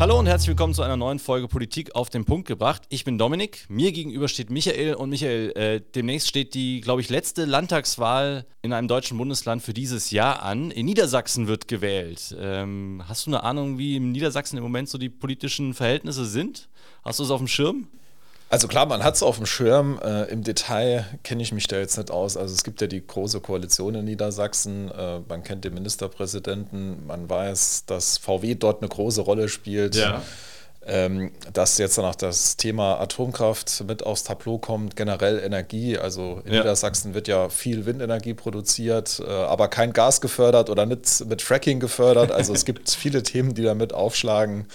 Hallo und herzlich willkommen zu einer neuen Folge Politik auf den Punkt gebracht. Ich bin Dominik, mir gegenüber steht Michael und Michael, demnächst steht die, glaube ich, letzte Landtagswahl in einem deutschen Bundesland für dieses Jahr an. In Niedersachsen wird gewählt. Hast du eine Ahnung, wie in Niedersachsen im Moment so die politischen Verhältnisse sind? Hast du es auf dem Schirm? Also klar, man hat es auf dem Schirm. Im Detail kenne ich mich da jetzt nicht aus. Also es gibt ja die große Koalition in Niedersachsen. Man kennt den Ministerpräsidenten. Man weiß, dass VW dort eine große Rolle spielt. Ja. Dass jetzt danach das Thema Atomkraft mit aufs Tableau kommt. Generell Energie. Also in Niedersachsen wird ja viel Windenergie produziert, aber kein Gas gefördert oder nicht mit Fracking gefördert. Also es gibt viele Themen, die da mit aufschlagen.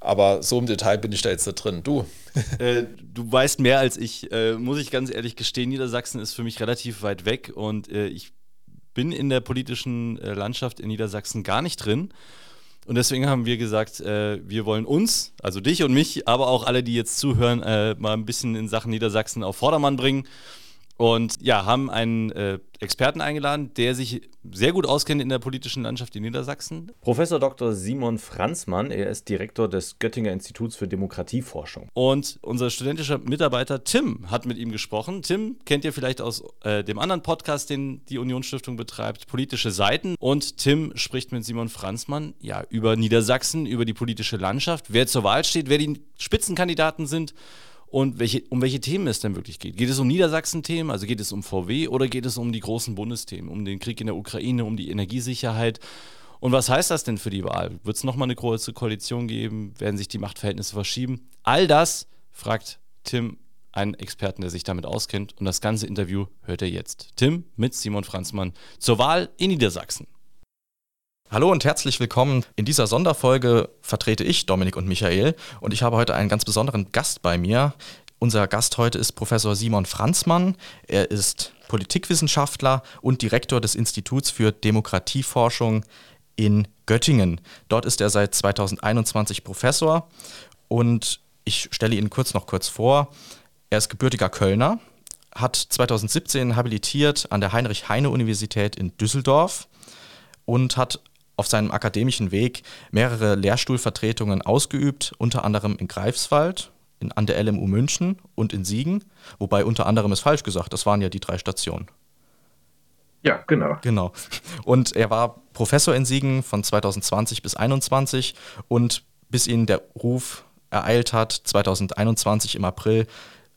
Aber so im Detail bin ich da jetzt nicht drin. Du? Du weißt mehr als ich. Muss ich ganz ehrlich gestehen, Niedersachsen ist für mich relativ weit weg und ich bin in der politischen Landschaft in Niedersachsen gar nicht drin. Und deswegen haben wir gesagt, wir wollen uns, also dich und mich, aber auch alle, die jetzt zuhören, mal ein bisschen in Sachen Niedersachsen auf Vordermann bringen. Und ja, haben einen Experten eingeladen, der sich sehr gut auskennt in der politischen Landschaft in Niedersachsen. Prof. Dr. Simon Franzmann, er ist Direktor des Göttinger Instituts für Demokratieforschung. Und unser studentischer Mitarbeiter Tim hat mit ihm gesprochen. Tim kennt ihr vielleicht aus dem anderen Podcast, den die Union Stiftung betreibt, Politische Seiten. Und Tim spricht mit Simon Franzmann ja über Niedersachsen, über die politische Landschaft, wer zur Wahl steht, wer die Spitzenkandidaten sind. Und um welche Themen es denn wirklich geht? Geht es um Niedersachsen-Themen, also geht es um VW oder geht es um die großen Bundesthemen, um den Krieg in der Ukraine, um die Energiesicherheit? Und was heißt das denn für die Wahl? Wird es nochmal eine große Koalition geben? Werden sich die Machtverhältnisse verschieben? All das fragt Tim, einen Experten, der sich damit auskennt. Und das ganze Interview hört ihr jetzt. Tim mit Simon Franzmann zur Wahl in Niedersachsen. Hallo und herzlich willkommen. In dieser Sonderfolge vertrete ich Dominik und Michael und ich habe heute einen ganz besonderen Gast bei mir. Unser Gast heute ist Professor Simon Franzmann. Er ist Politikwissenschaftler und Direktor des Instituts für Demokratieforschung in Göttingen. Dort ist er seit 2021 Professor und ich stelle ihn kurz vor. Er ist gebürtiger Kölner, hat 2017 habilitiert an der Heinrich-Heine-Universität in Düsseldorf und hat auf seinem akademischen Weg mehrere Lehrstuhlvertretungen ausgeübt, unter anderem in Greifswald, an der LMU München und in Siegen. Wobei unter anderem ist falsch gesagt, das waren ja die 3 Stationen. Ja, genau. Genau. Und er war Professor in Siegen von 2020 bis 2021 und bis ihn der Ruf ereilt hat, 2021 im April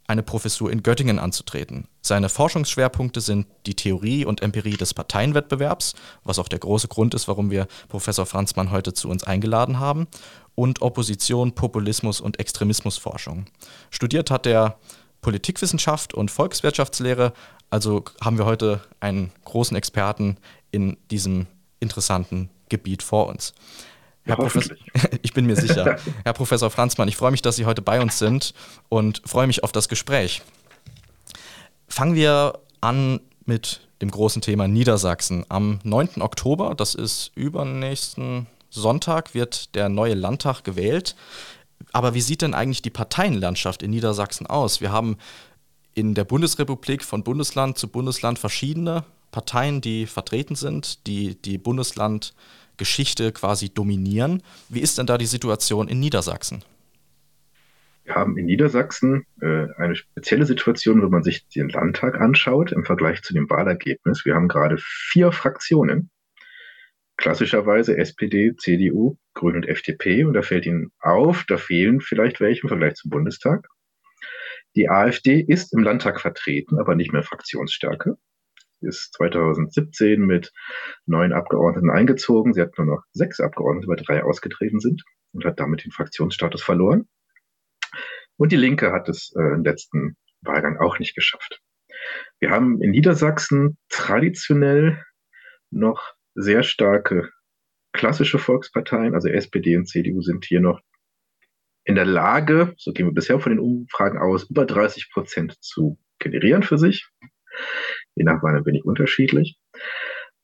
eine Professur in Göttingen anzutreten. Seine Forschungsschwerpunkte sind die Theorie und Empirie des Parteienwettbewerbs, was auch der große Grund ist, warum wir Professor Franzmann heute zu uns eingeladen haben, und Opposition, Populismus und Extremismusforschung. Studiert hat er Politikwissenschaft und Volkswirtschaftslehre, also haben wir heute einen großen Experten in diesem interessanten Gebiet vor uns. Herr Professor, ich bin mir sicher. Herr Professor Franzmann, ich freue mich, dass Sie heute bei uns sind und freue mich auf das Gespräch. Fangen wir an mit dem großen Thema Niedersachsen. Am 9. Oktober, das ist übernächsten Sonntag, wird der neue Landtag gewählt. Aber wie sieht denn eigentlich die Parteienlandschaft in Niedersachsen aus? Wir haben in der Bundesrepublik von Bundesland zu Bundesland verschiedene Parteien, die vertreten sind, die Bundesland Geschichte quasi dominieren. Wie ist denn da die Situation in Niedersachsen? Wir haben in Niedersachsen eine spezielle Situation, wenn man sich den Landtag anschaut, im Vergleich zu dem Wahlergebnis. Wir haben gerade 4 Fraktionen, klassischerweise SPD, CDU, Grüne und FDP. Und da fällt Ihnen auf, da fehlen vielleicht welche im Vergleich zum Bundestag. Die AfD ist im Landtag vertreten, aber nicht mehr Fraktionsstärke. Ist 2017 mit 9 Abgeordneten eingezogen. Sie hat nur noch 6 Abgeordnete, weil 3 ausgetreten sind und hat damit den Fraktionsstatus verloren. Und die Linke hat es im letzten Wahlgang auch nicht geschafft. Wir haben in Niedersachsen traditionell noch sehr starke klassische Volksparteien, also SPD und CDU sind hier noch in der Lage, so gehen wir bisher von den Umfragen aus, über 30% zu generieren für sich. Je nach Wahl ein wenig unterschiedlich.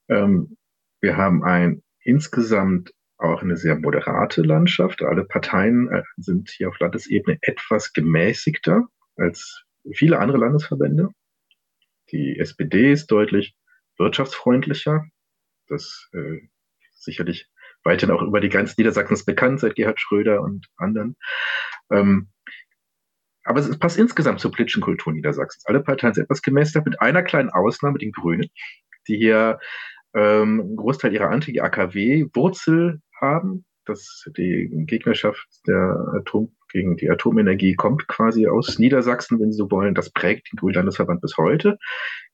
Wir haben insgesamt auch eine sehr moderate Landschaft. Alle Parteien sind hier auf Landesebene etwas gemäßigter als viele andere Landesverbände. Die SPD ist deutlich wirtschaftsfreundlicher. Das ist sicherlich weiterhin auch über die Grenzen Niedersachsens bekannt, seit Gerhard Schröder und anderen. Aber es passt insgesamt zur politischen Kultur Niedersachsens. Alle Parteien sind etwas gemäßigt, mit einer kleinen Ausnahme, den Grünen, die hier einen Großteil ihrer Anti-AKW-Wurzel haben, dass die Gegnerschaft gegen die Atomenergie kommt quasi aus Niedersachsen, wenn Sie so wollen. Das prägt den Grünen Landesverband bis heute,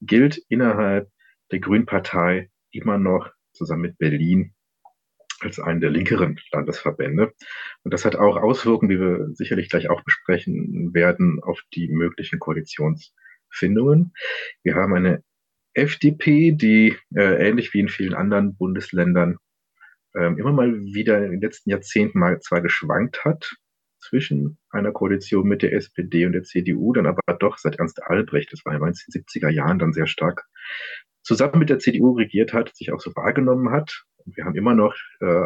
gilt innerhalb der Grünen Partei immer noch zusammen mit Berlin als einen der linkeren Landesverbände. Und das hat auch Auswirkungen, die wir sicherlich gleich auch besprechen werden, auf die möglichen Koalitionsfindungen. Wir haben eine FDP, die ähnlich wie in vielen anderen Bundesländern immer mal wieder in den letzten Jahrzehnten mal zwar geschwankt hat zwischen einer Koalition mit der SPD und der CDU, dann aber doch seit Ernst Albrecht, das war ja in den 70er Jahren dann sehr stark, zusammen mit der CDU regiert hat, sich auch so wahrgenommen hat. Und wir haben immer noch,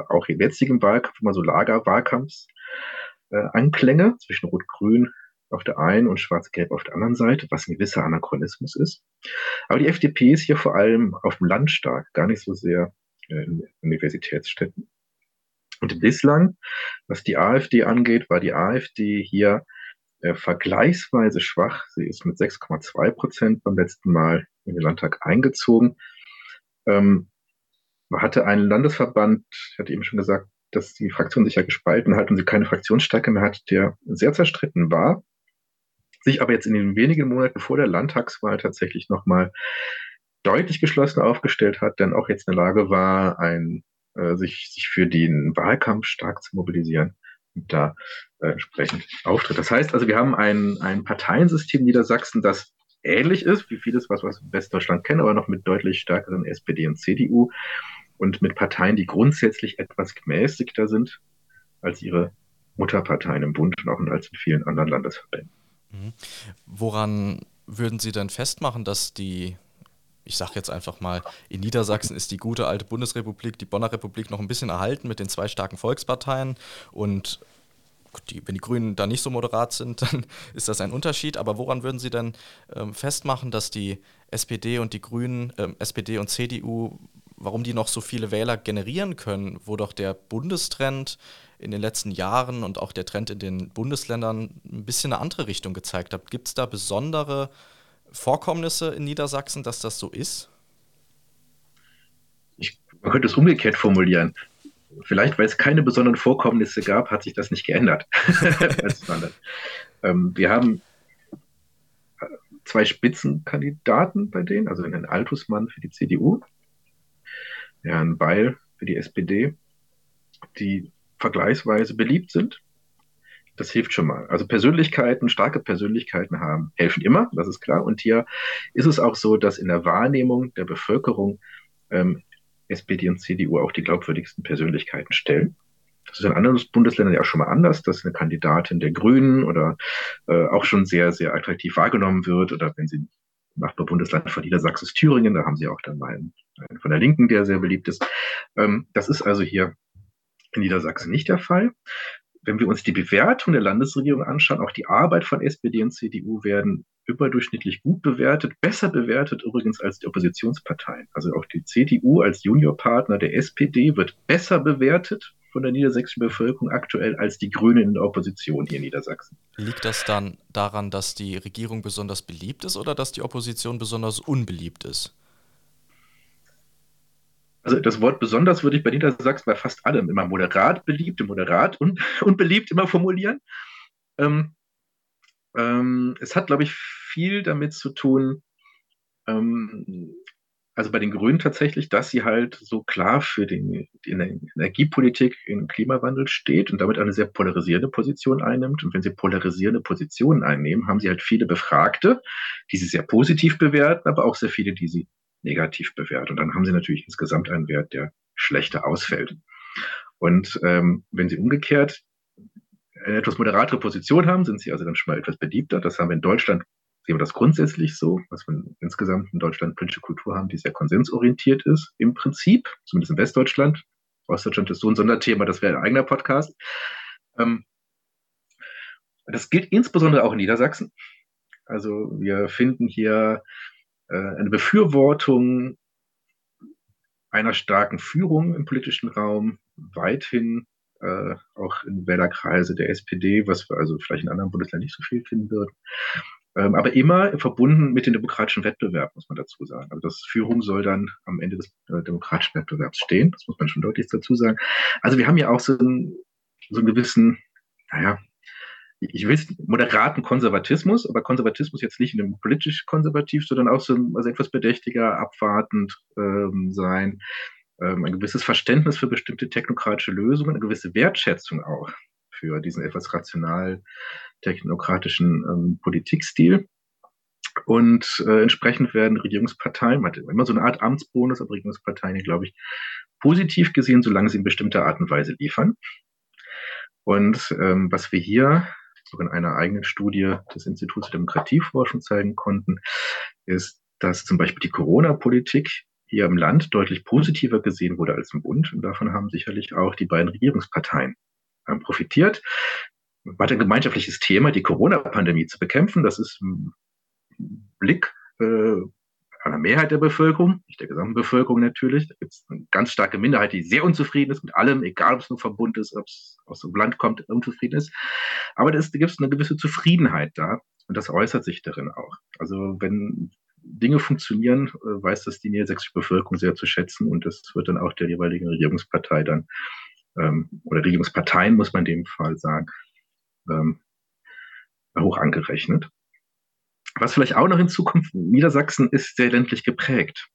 auch im jetzigen Wahlkampf, immer so Lagerwahlkampfsanklänge zwischen Rot-Grün auf der einen und Schwarz-Gelb auf der anderen Seite, was ein gewisser Anachronismus ist. Aber die FDP ist hier vor allem auf dem Land stark, gar nicht so sehr in Universitätsstädten. Und bislang, was die AfD angeht, war die AfD hier vergleichsweise schwach. Sie ist mit 6,2% beim letzten Mal in den Landtag eingezogen. Man hatte einen Landesverband, ich hatte eben schon gesagt, dass die Fraktion sich ja gespalten hat und sie keine Fraktionsstärke mehr hat, der sehr zerstritten war, sich aber jetzt in den wenigen Monaten vor der Landtagswahl tatsächlich nochmal deutlich geschlossen aufgestellt hat, denn auch jetzt in der Lage war, sich für den Wahlkampf stark zu mobilisieren und da entsprechend auftritt. Das heißt also, wir haben ein Parteiensystem Niedersachsen, das ähnlich ist wie vieles, was wir aus Westdeutschland kennen, aber noch mit deutlich stärkeren SPD und CDU und mit Parteien, die grundsätzlich etwas gemäßigter sind als ihre Mutterparteien im Bund und auch als in vielen anderen Landesverbänden. Woran würden Sie denn festmachen, dass die, ich sage jetzt einfach mal, in Niedersachsen ist die gute alte Bundesrepublik, die Bonner Republik, noch ein bisschen erhalten mit den zwei starken Volksparteien und wenn die Grünen da nicht so moderat sind, dann ist das ein Unterschied. Aber woran würden Sie denn festmachen, dass die SPD und die Grünen, SPD und CDU, warum die noch so viele Wähler generieren können, wo doch der Bundestrend in den letzten Jahren und auch der Trend in den Bundesländern ein bisschen eine andere Richtung gezeigt hat? Gibt es da besondere Vorkommnisse in Niedersachsen, dass das so ist? Man könnte es umgekehrt formulieren. Vielleicht, weil es keine besonderen Vorkommnisse gab, hat sich das nicht geändert. Wir haben zwei Spitzenkandidaten bei denen, also Herrn Althusmann für die CDU, Herrn Weil für die SPD, die vergleichsweise beliebt sind. Das hilft schon mal. Also Persönlichkeiten, starke Persönlichkeiten helfen immer, das ist klar. Und hier ist es auch so, dass in der Wahrnehmung der Bevölkerung SPD und CDU auch die glaubwürdigsten Persönlichkeiten stellen. Das ist in anderen Bundesländern ja auch schon mal anders, dass eine Kandidatin der Grünen oder auch schon sehr, sehr attraktiv wahrgenommen wird. Oder wenn sie Nachbarbundesland von Niedersachsen ist Thüringen, da haben sie auch dann mal einen von der Linken, der sehr beliebt ist. Das ist also hier in Niedersachsen nicht der Fall. Wenn wir uns die Bewertung der Landesregierung anschauen, auch die Arbeit von SPD und CDU werden überdurchschnittlich gut bewertet, besser bewertet übrigens als die Oppositionsparteien. Also auch die CDU als Juniorpartner der SPD wird besser bewertet von der niedersächsischen Bevölkerung aktuell als die Grünen in der Opposition hier in Niedersachsen. Liegt das dann daran, dass die Regierung besonders beliebt ist oder dass die Opposition besonders unbeliebt ist? Also das Wort besonders würde ich bei Niedersachsen bei fast allem immer moderat beliebt, moderat und unbeliebt immer formulieren. Es hat, glaube ich, viel damit zu tun, also bei den Grünen tatsächlich, dass sie halt so klar für die Energiepolitik im Klimawandel steht und damit eine sehr polarisierende Position einnimmt. Und wenn sie polarisierende Positionen einnehmen, haben sie halt viele Befragte, die sie sehr positiv bewerten, aber auch sehr viele, die sie negativ bewerten. Und dann haben sie natürlich insgesamt einen Wert, der schlechter ausfällt. Und wenn sie umgekehrt eine etwas moderatere Position haben, sind sie also dann schon mal etwas beliebter. Das haben wir in Deutschland, sehen wir das grundsätzlich so, dass wir insgesamt in Deutschland politische Kultur haben, die sehr konsensorientiert ist, im Prinzip, zumindest in Westdeutschland. Ostdeutschland ist so ein Sonderthema, das wäre ein eigener Podcast. Das gilt insbesondere auch in Niedersachsen. Also wir finden hier eine Befürwortung einer starken Führung im politischen Raum, weithin auch in Wählerkreise der SPD, was wir also vielleicht in anderen Bundesländern nicht so viel finden würden. Aber immer verbunden mit dem demokratischen Wettbewerb, muss man dazu sagen. Also das Führung soll dann am Ende des demokratischen Wettbewerbs stehen, das muss man schon deutlich dazu sagen. Also wir haben ja auch so einen gewissen, naja, ich will es moderaten Konservatismus, aber Konservatismus jetzt nicht in dem politisch konservativ, sondern auch so also etwas bedächtiger, abwartend sein, ein gewisses Verständnis für bestimmte technokratische Lösungen, eine gewisse Wertschätzung auch für diesen etwas rational technokratischen Politikstil. Und entsprechend werden Regierungsparteien, man hat immer so eine Art Amtsbonus, aber Regierungsparteien, glaube ich, positiv gesehen, solange sie in bestimmter Art und Weise liefern. Und was wir hier so in einer eigenen Studie des Instituts für Demokratieforschung zeigen konnten, ist, dass zum Beispiel die Corona-Politik hier im Land deutlich positiver gesehen wurde als im Bund. Und davon haben sicherlich auch die beiden Regierungsparteien profitiert. War ein gemeinschaftliches Thema, die Corona-Pandemie zu bekämpfen. Das ist ein Blick einer Mehrheit der Bevölkerung, nicht der gesamten Bevölkerung natürlich. Da gibt es eine ganz starke Minderheit, die sehr unzufrieden ist mit allem, egal ob es nur vom Bund ist, ob es aus dem Land kommt, unzufrieden ist. Aber da gibt es eine gewisse Zufriedenheit da und das äußert sich darin auch. Also wenn Dinge funktionieren, weiß das die niedersächsische Bevölkerung sehr zu schätzen und das wird dann auch der jeweiligen Regierungspartei dann, oder Regierungsparteien muss man in dem Fall sagen, hoch angerechnet. Was vielleicht auch noch hinzukommt, Niedersachsen ist sehr ländlich geprägt.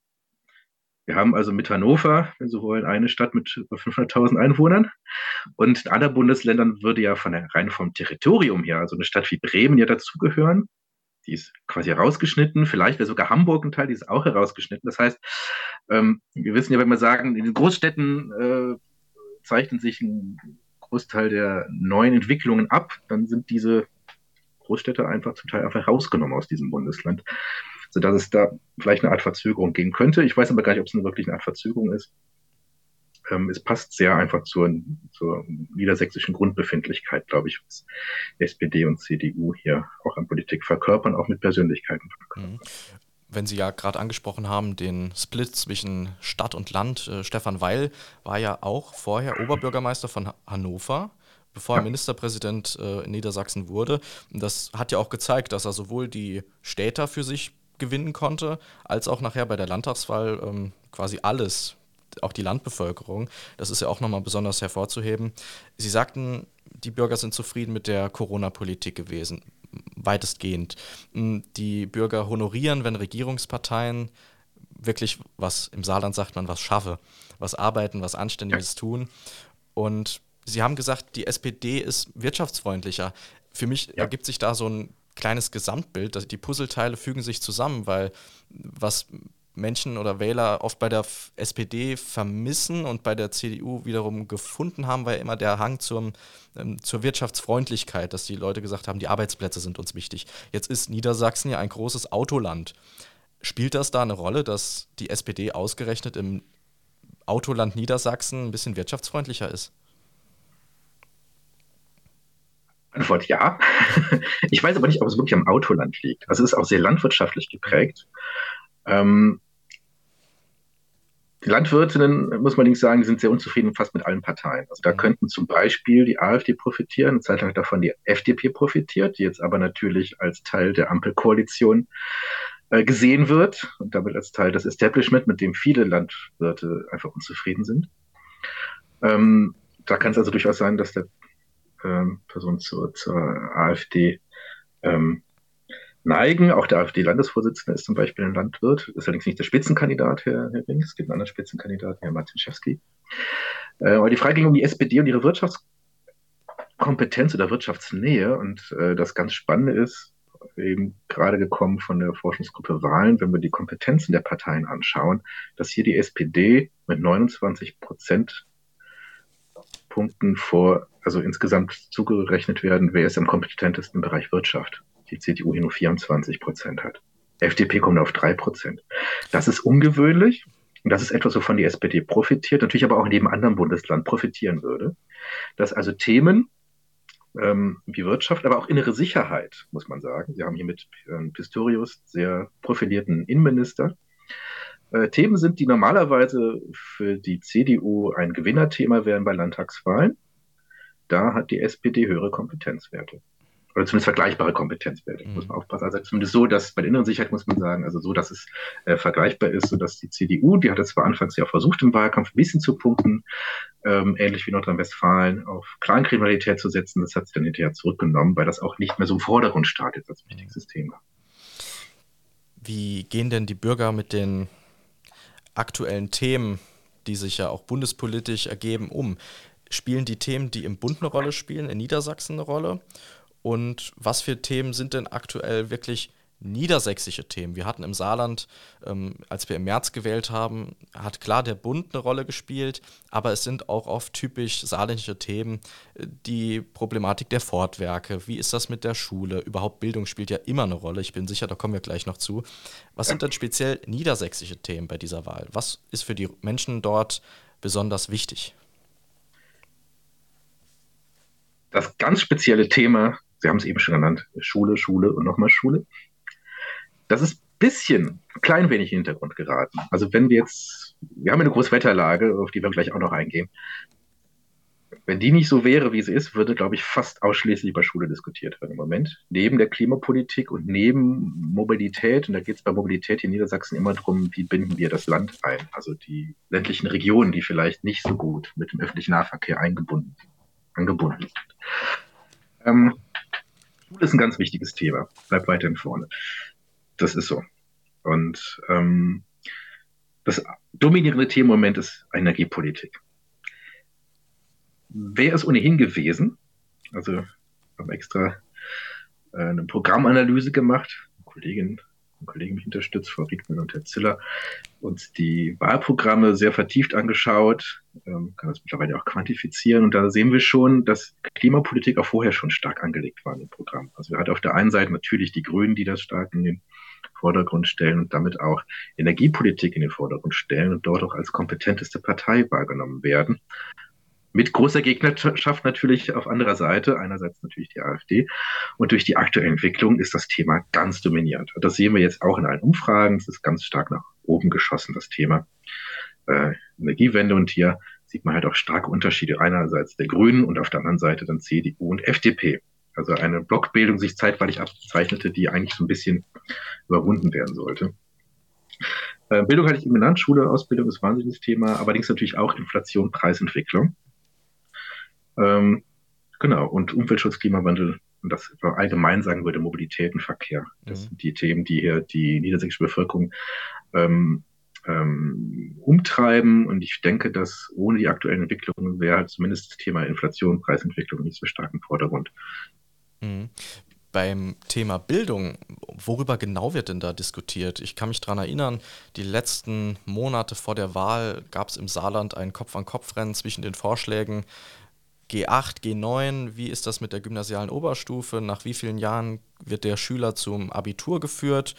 Wir haben also mit Hannover, wenn Sie wollen, eine Stadt mit über 500.000 Einwohnern. Und in anderen Bundesländern würde ja rein vom Territorium her, also eine Stadt wie Bremen ja dazugehören. Die ist quasi herausgeschnitten. Vielleicht wäre sogar Hamburg ein Teil, die ist auch herausgeschnitten. Das heißt, wir wissen ja, wenn wir sagen, in den Großstädten zeichnen sich ein Großteil der neuen Entwicklungen ab, dann sind diese Großstädte einfach zum Teil einfach rausgenommen aus diesem Bundesland, sodass es da vielleicht eine Art Verzögerung geben könnte. Ich weiß aber gar nicht, ob es wirklich eine Art Verzögerung ist. Es passt sehr einfach zur niedersächsischen Grundbefindlichkeit, glaube ich, was SPD und CDU hier auch an Politik verkörpern, auch mit Persönlichkeiten verkörpern. Wenn Sie ja gerade angesprochen haben, den Split zwischen Stadt und Land, Stephan Weil war ja auch vorher Oberbürgermeister von Hannover, bevor er Ministerpräsident in Niedersachsen wurde. Das hat ja auch gezeigt, dass er sowohl die Städter für sich gewinnen konnte, als auch nachher bei der Landtagswahl quasi alles, auch die Landbevölkerung. Das ist ja auch nochmal besonders hervorzuheben. Sie sagten, die Bürger sind zufrieden mit der Corona-Politik gewesen, weitestgehend. Die Bürger honorieren, wenn Regierungsparteien wirklich was, im Saarland sagt man, was schaffe, was arbeiten, was Anständiges tun. Und Sie haben gesagt, die SPD ist wirtschaftsfreundlicher. Für mich ergibt sich da so ein kleines Gesamtbild, dass die Puzzleteile fügen sich zusammen, weil was Menschen oder Wähler oft bei der SPD vermissen und bei der CDU wiederum gefunden haben, war immer der Hang zur Wirtschaftsfreundlichkeit, dass die Leute gesagt haben, die Arbeitsplätze sind uns wichtig. Jetzt ist Niedersachsen ja ein großes Autoland. Spielt das da eine Rolle, dass die SPD ausgerechnet im Autoland Niedersachsen ein bisschen wirtschaftsfreundlicher ist? Antwort ja. Ich weiß aber nicht, ob es wirklich am Autoland liegt. Also es ist auch sehr landwirtschaftlich geprägt. Die Landwirtinnen, muss man allerdings sagen, die sind sehr unzufrieden fast mit allen Parteien. Also da könnten zum Beispiel die AfD profitieren, eine Zeit lang davon die FDP profitiert, die jetzt aber natürlich als Teil der Ampelkoalition gesehen wird und damit als Teil des Establishment, mit dem viele Landwirte einfach unzufrieden sind. Da kann es also durchaus sein, dass der Personen zur AfD neigen. Auch der AfD-Landesvorsitzende ist zum Beispiel ein Landwirt, ist allerdings nicht der Spitzenkandidat, Herr Rings. Es gibt einen anderen Spitzenkandidaten, Herr Martin Schäfsky. Aber die Frage ging um die SPD und ihre Wirtschaftskompetenz oder Wirtschaftsnähe. Und das ganz Spannende ist, eben gerade gekommen von der Forschungsgruppe Wahlen, wenn wir die Kompetenzen der Parteien anschauen, dass hier die SPD mit 29% Punkten vor, also insgesamt zugerechnet werden, wer ist am kompetentesten im Bereich Wirtschaft. Die CDU hier nur 24% hat. FDP kommt auf 3%. Das ist ungewöhnlich und das ist etwas, wovon die SPD profitiert, natürlich aber auch in jedem anderen Bundesland profitieren würde. Dass also Themen wie Wirtschaft, aber auch innere Sicherheit, muss man sagen. Sie haben hier mit Pistorius sehr profilierten Innenminister, Themen sind, die normalerweise für die CDU ein Gewinnerthema wären bei Landtagswahlen. Da hat die SPD höhere Kompetenzwerte. Oder zumindest vergleichbare Kompetenzwerte, muss man aufpassen. Also zumindest so, dass bei der inneren Sicherheit muss man sagen, also so, dass es vergleichbar ist, sodass die CDU, die hat es zwar anfangs ja auch versucht, im Wahlkampf ein bisschen zu punkten, ähnlich wie Nordrhein-Westfalen, auf Clankriminalität zu setzen. Das hat sie dann hinterher zurückgenommen, weil das auch nicht mehr so im Vordergrund stand jetzt als wichtigstes Thema. Wie gehen denn die Bürger mit den aktuellen Themen, die sich ja auch bundespolitisch ergeben, um? Spielen die Themen, die im Bund eine Rolle spielen, in Niedersachsen eine Rolle? Und was für Themen sind denn aktuell wirklich niedersächsische Themen? Wir hatten im Saarland, als wir im März gewählt haben, hat klar der Bund eine Rolle gespielt, aber es sind auch oft typisch saarländische Themen, die Problematik der Fortwerke, wie ist das mit der Schule, überhaupt Bildung spielt ja immer eine Rolle, ich bin sicher, da kommen wir gleich noch zu. Was sind denn speziell niedersächsische Themen bei dieser Wahl? Was ist für die Menschen dort besonders wichtig? Das ganz spezielle Thema, Sie haben es eben schon genannt, Schule, Schule und nochmal Schule. Das ist ein bisschen, ein klein wenig in den Hintergrund geraten. Also wenn wir jetzt, wir haben eine große Wetterlage, auf die wir gleich auch noch eingehen. Wenn die nicht so wäre, wie sie ist, würde, glaube ich, fast ausschließlich über Schule diskutiert werden im Moment. Neben der Klimapolitik und neben Mobilität, und da geht es bei Mobilität in Niedersachsen immer darum, wie binden wir das Land ein, also die ländlichen Regionen, die vielleicht nicht so gut mit dem öffentlichen Nahverkehr angebunden sind. Schule ist ein ganz wichtiges Thema, bleibt weiterhin vorne. Das ist so. Und das dominierende Thema im Moment ist Energiepolitik. Wäre es ohnehin gewesen, also wir haben extra eine Programmanalyse gemacht, Kollegin mich unterstützt, Frau Riedmann und Herr Ziller, uns die Wahlprogramme sehr vertieft angeschaut, kann das mittlerweile auch quantifizieren. Und da sehen wir schon, dass Klimapolitik auch vorher schon stark angelegt war im Programm. Also wir hatten auf der einen Seite natürlich die Grünen, die das stark in den Vordergrund stellen und damit auch Energiepolitik in den Vordergrund stellen und dort auch als kompetenteste Partei wahrgenommen werden. Mit großer Gegnerschaft natürlich auf anderer Seite, einerseits natürlich die AfD. Und durch die aktuelle Entwicklung ist das Thema ganz dominierend. Und das sehen wir jetzt auch in allen Umfragen. Es ist ganz stark nach oben geschossen, das Thema Energiewende. Und hier sieht man halt auch starke Unterschiede. Einerseits der Grünen und auf der anderen Seite dann CDU und FDP. Also eine Blockbildung sich zeitweilig abzeichnete, die eigentlich so ein bisschen überwunden werden sollte. Bildung hatte ich eben genannt. Schule, Ausbildung ist ein wahnsinniges Thema. Allerdings natürlich auch Inflation, Preisentwicklung. Genau, und Umweltschutz, Klimawandel und das allgemein sagen würde, Mobilität und Verkehr. Das sind die Themen, die hier die niedersächsische Bevölkerung umtreiben. Und ich denke, dass ohne die aktuellen Entwicklungen wäre zumindest das Thema Inflation, Preisentwicklung nicht so stark im Vordergrund. Mhm. Beim Thema Bildung, worüber genau wird denn da diskutiert? Ich kann mich daran erinnern, die letzten Monate vor der Wahl gab es im Saarland ein Kopf-an-Kopf-Rennen zwischen den Vorschlägen G8, G9, wie ist das mit der gymnasialen Oberstufe? Nach wie vielen Jahren wird der Schüler zum Abitur geführt?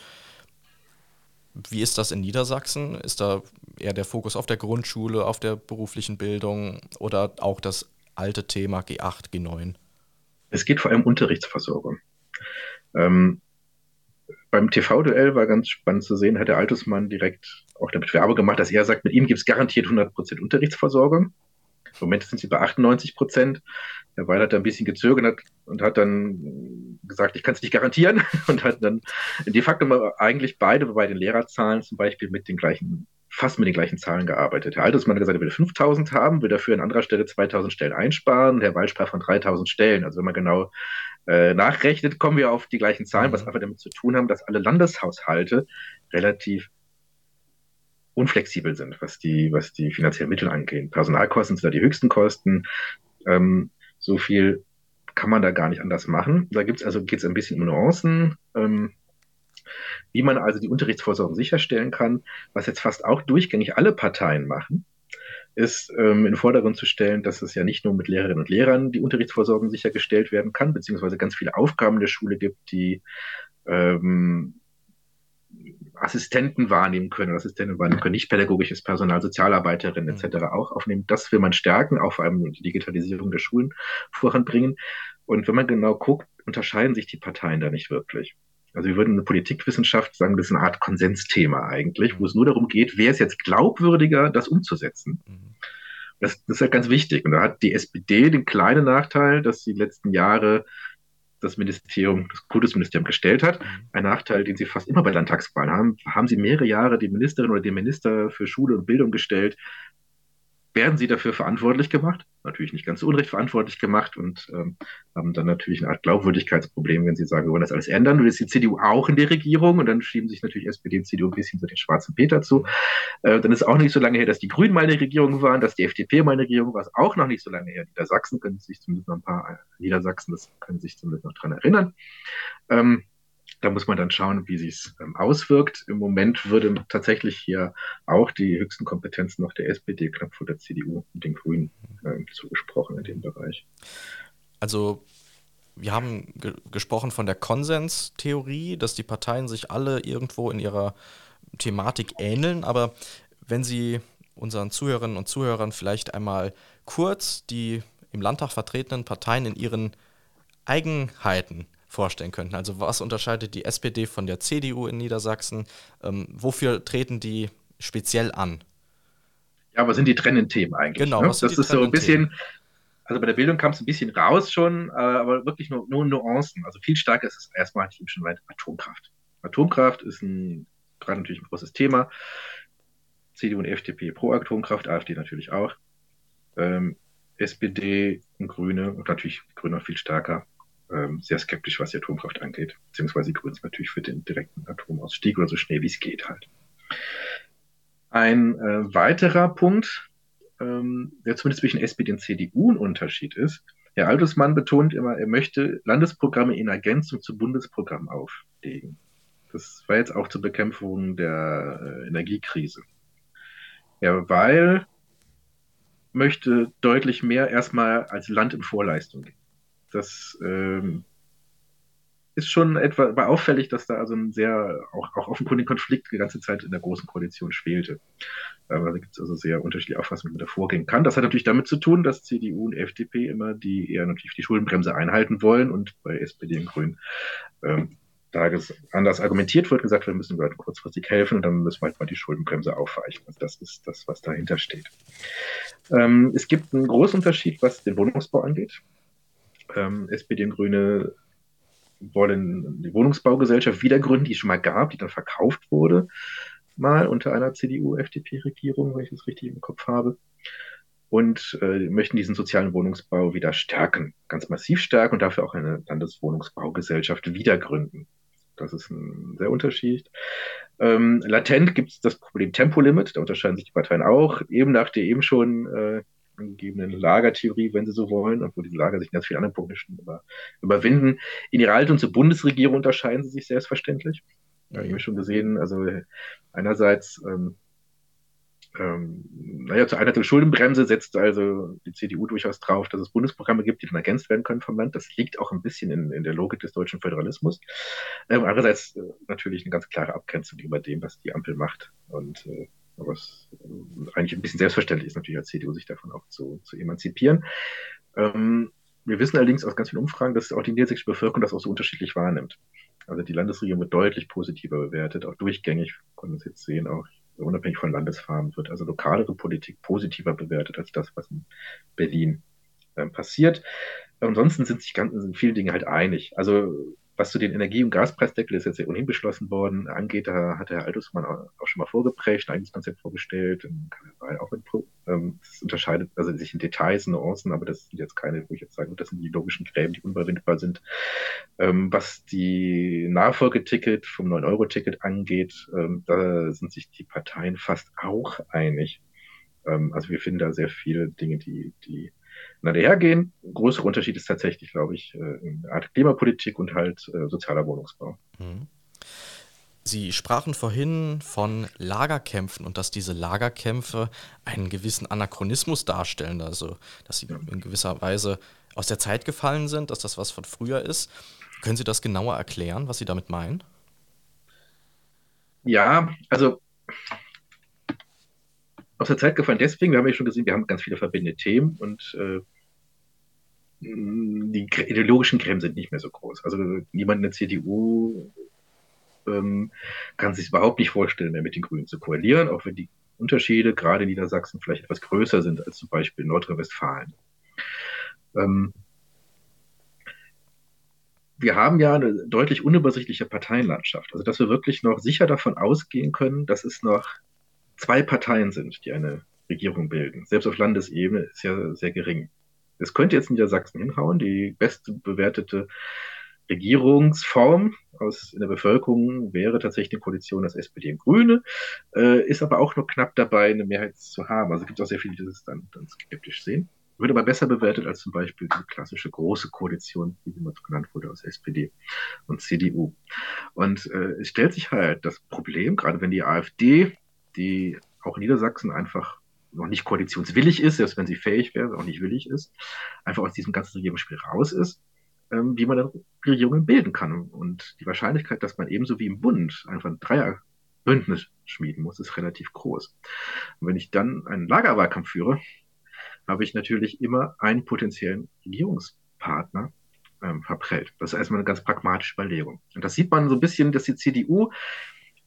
Wie ist das in Niedersachsen? Ist da eher der Fokus auf der Grundschule, auf der beruflichen Bildung oder auch das alte Thema G8, G9? Es geht vor allem um Unterrichtsversorgung. Beim TV-Duell war ganz spannend zu sehen, hat der Althusmann direkt auch damit Werbe gemacht, dass er sagt, mit ihm gibt es garantiert 100% Unterrichtsversorgung. Im Moment sind sie bei 98%. Herr Weil hat da ein bisschen gezögert und hat dann gesagt, ich kann es nicht garantieren. Und hat dann de facto mal eigentlich beide bei den Lehrerzahlen zum Beispiel fast mit den gleichen Zahlen gearbeitet. Herr Althusmann hat gesagt, er will 5.000 haben, will dafür an anderer Stelle 2.000 Stellen einsparen. Herr Weil sprach von 3.000 Stellen. Also wenn man genau nachrechnet, kommen wir auf die gleichen Zahlen, was einfach damit zu tun haben, dass alle Landeshaushalte relativ unflexibel sind, was die finanziellen Mittel angeht. Personalkosten sind da die höchsten Kosten. So viel kann man da gar nicht anders machen. Da geht es ein bisschen um Nuancen, wie man also die Unterrichtsversorgung sicherstellen kann. Was jetzt fast auch durchgängig alle Parteien machen, ist in den Vordergrund zu stellen, dass es ja nicht nur mit Lehrerinnen und Lehrern die Unterrichtsversorgung sichergestellt werden kann, beziehungsweise ganz viele Aufgaben der Schule gibt, die Assistenten wahrnehmen können, nicht pädagogisches Personal, Sozialarbeiterinnen etc. auch aufnehmen. Das will man stärken, auch vor allem die Digitalisierung der Schulen voranbringen. Und wenn man genau guckt, unterscheiden sich die Parteien da nicht wirklich. Also wir würden in der Politikwissenschaft sagen, das ist eine Art Konsensthema eigentlich, wo es nur darum geht, wer ist jetzt glaubwürdiger, das umzusetzen. Das ist halt ganz wichtig. Und da hat die SPD den kleinen Nachteil, dass sie die letzten Jahre das Ministerium, das Kultusministerium gestellt hat. Ein Nachteil, den sie fast immer bei Landtagswahlen haben. Haben sie mehrere Jahre die Ministerin oder den Minister für Schule und Bildung gestellt, werden sie dafür verantwortlich gemacht, natürlich nicht ganz zu Unrecht verantwortlich gemacht und haben dann natürlich eine Art Glaubwürdigkeitsproblem, wenn sie sagen, wir wollen das alles ändern. Und jetzt ist die CDU auch in der Regierung und dann schieben sich natürlich SPD und CDU ein bisschen so den schwarzen Peter zu. Dann ist auch nicht so lange her, dass die Grünen mal in der Regierung waren, dass die FDP mal in der Regierung war, ist auch noch nicht so lange her. Niedersachsen können sich zumindest noch ein paar, dran erinnern. Da muss man dann schauen, wie sich's auswirkt. Im Moment würde tatsächlich hier auch die höchsten Kompetenzen noch der SPD, knapp vor der CDU und den Grünen zugesprochen in dem Bereich. Also wir haben gesprochen von der Konsenstheorie, dass die Parteien sich alle irgendwo in ihrer Thematik ähneln. Aber wenn Sie unseren Zuhörerinnen und Zuhörern vielleicht einmal kurz die im Landtag vertretenen Parteien in ihren Eigenheiten vorstellen könnten. Also was unterscheidet die SPD von der CDU in Niedersachsen? Wofür treten die speziell an? Ja, was sind die trennenden Themen eigentlich? Genau, ne? Das ist so ein bisschen, also bei der Bildung kam es ein bisschen raus schon, aber wirklich nur Nuancen. Also viel stärker ist es erstmal, hatte ich eben schon gemeint, Atomkraft. Atomkraft ist gerade natürlich ein großes Thema. CDU und FDP pro Atomkraft, AfD natürlich auch. SPD und Grüne, und natürlich Grüne viel stärker, sehr skeptisch, was die Atomkraft angeht, beziehungsweise die Grünen sind natürlich für den direkten Atomausstieg oder so schnell wie es geht halt. Ein weiterer Punkt, der zumindest zwischen SPD und CDU ein Unterschied ist, Herr Althusmann betont immer, er möchte Landesprogramme in Ergänzung zu Bundesprogrammen auflegen. Das war jetzt auch zur Bekämpfung der Energiekrise. Herr Weil möchte deutlich mehr erstmal als Land in Vorleistung gehen. Das ist schon etwa auffällig, dass da also ein sehr, auch offenkundigen Konflikt die ganze Zeit in der Großen Koalition schwelte. Da gibt es also sehr unterschiedliche Auffassungen, wie man da vorgehen kann. Das hat natürlich damit zu tun, dass CDU und FDP immer eher natürlich die Schuldenbremse einhalten wollen und bei SPD und Grünen da anders argumentiert wird, gesagt, wir müssen Leuten kurzfristig helfen und dann müssen wir halt mal die Schuldenbremse aufweichen. Also das ist das, was dahinter steht. Es gibt einen großen Unterschied, was den Wohnungsbau angeht. SPD und Grüne wollen die Wohnungsbaugesellschaft wiedergründen, die es schon mal gab, die dann verkauft wurde, mal unter einer CDU-FDP-Regierung, wenn ich das richtig im Kopf habe, und möchten diesen sozialen Wohnungsbau wieder stärken, ganz massiv stärken und dafür auch eine Landeswohnungsbaugesellschaft wiedergründen. Das ist ein sehr Unterschied. Latent gibt es das Problem Tempolimit, da unterscheiden sich die Parteien auch, eben nach der eben schon gegebenen Lagertheorie, wenn sie so wollen, obwohl diese Lager sich in ganz vielen anderen Punkten schon überwinden. In ihrer Haltung zur Bundesregierung unterscheiden sie sich selbstverständlich. Ja, ich habe schon gesehen, also einerseits, zur einheitlichen Schuldenbremse setzt also die CDU durchaus drauf, dass es Bundesprogramme gibt, die dann ergänzt werden können vom Land. Das liegt auch ein bisschen in der Logik des deutschen Föderalismus. Andererseits natürlich eine ganz klare Abgrenzung über dem, was die Ampel macht und was eigentlich ein bisschen selbstverständlich ist, natürlich als CDU, sich davon auch zu emanzipieren. Wir wissen allerdings aus ganz vielen Umfragen, dass auch die niedersächsische Bevölkerung das auch so unterschiedlich wahrnimmt. Also die Landesregierung wird deutlich positiver bewertet, auch durchgängig, können wir es jetzt sehen, auch unabhängig von Landesfarben wird also lokalere Politik positiver bewertet als das, was in Berlin passiert. Ansonsten sind viele Dinge halt einig. Also was zu den Energie- und Gaspreisdeckel, ist jetzt ja ohnehin beschlossen worden, angeht, da hat Herr Althusmann auch schon mal vorgeprägt, ein eigenes Konzept vorgestellt. Das unterscheidet also sich in Details, Nuancen, aber das sind jetzt keine, wo ich jetzt sage, das sind die logischen Gräben, die unüberwindbar sind. Was die Nachfolgeticket vom 9-Euro-Ticket angeht, da sind sich die Parteien fast auch einig. Also wir finden da sehr viele Dinge, die dahergehen. Ein größerer Unterschied ist tatsächlich, glaube ich, eine Art Klimapolitik und halt sozialer Wohnungsbau. Sie sprachen vorhin von Lagerkämpfen und dass diese Lagerkämpfe einen gewissen Anachronismus darstellen, also dass sie in gewisser Weise aus der Zeit gefallen sind, dass das was von früher ist. Können Sie das genauer erklären, was Sie damit meinen? Ja, also aus der Zeit gefallen. Deswegen, wir haben ja schon gesehen, wir haben ganz viele verbindende Themen und die ideologischen Gräben sind nicht mehr so groß. Also niemand in der CDU kann sich überhaupt nicht vorstellen, mehr mit den Grünen zu koalieren, auch wenn die Unterschiede gerade in Niedersachsen vielleicht etwas größer sind als zum Beispiel in Nordrhein-Westfalen. Wir haben ja eine deutlich unübersichtliche Parteienlandschaft. Also dass wir wirklich noch sicher davon ausgehen können, dass es noch 2 Parteien sind, die eine Regierung bilden. Selbst auf Landesebene ist ja sehr gering. Es könnte jetzt Niedersachsen hinhauen, die bestbewertete Regierungsform in der Bevölkerung wäre tatsächlich eine Koalition aus SPD und Grüne, ist aber auch nur knapp dabei, eine Mehrheit zu haben. Also es gibt auch sehr viele, die das dann skeptisch sehen. Wird aber besser bewertet als zum Beispiel die klassische große Koalition, die immer genannt wurde, aus SPD und CDU. Und es stellt sich halt das Problem, gerade wenn die AfD, die auch in Niedersachsen einfach noch nicht koalitionswillig ist, selbst wenn sie fähig wäre, auch nicht willig ist, einfach aus diesem ganzen Regierungsspiel raus ist, wie man dann Regierungen bilden kann. Und die Wahrscheinlichkeit, dass man ebenso wie im Bund einfach ein Dreierbündnis schmieden muss, ist relativ groß. Und wenn ich dann einen Lagerwahlkampf führe, habe ich natürlich immer einen potenziellen Regierungspartner verprellt. Das ist erstmal eine ganz pragmatische Überlegung. Und das sieht man so ein bisschen, dass die CDU,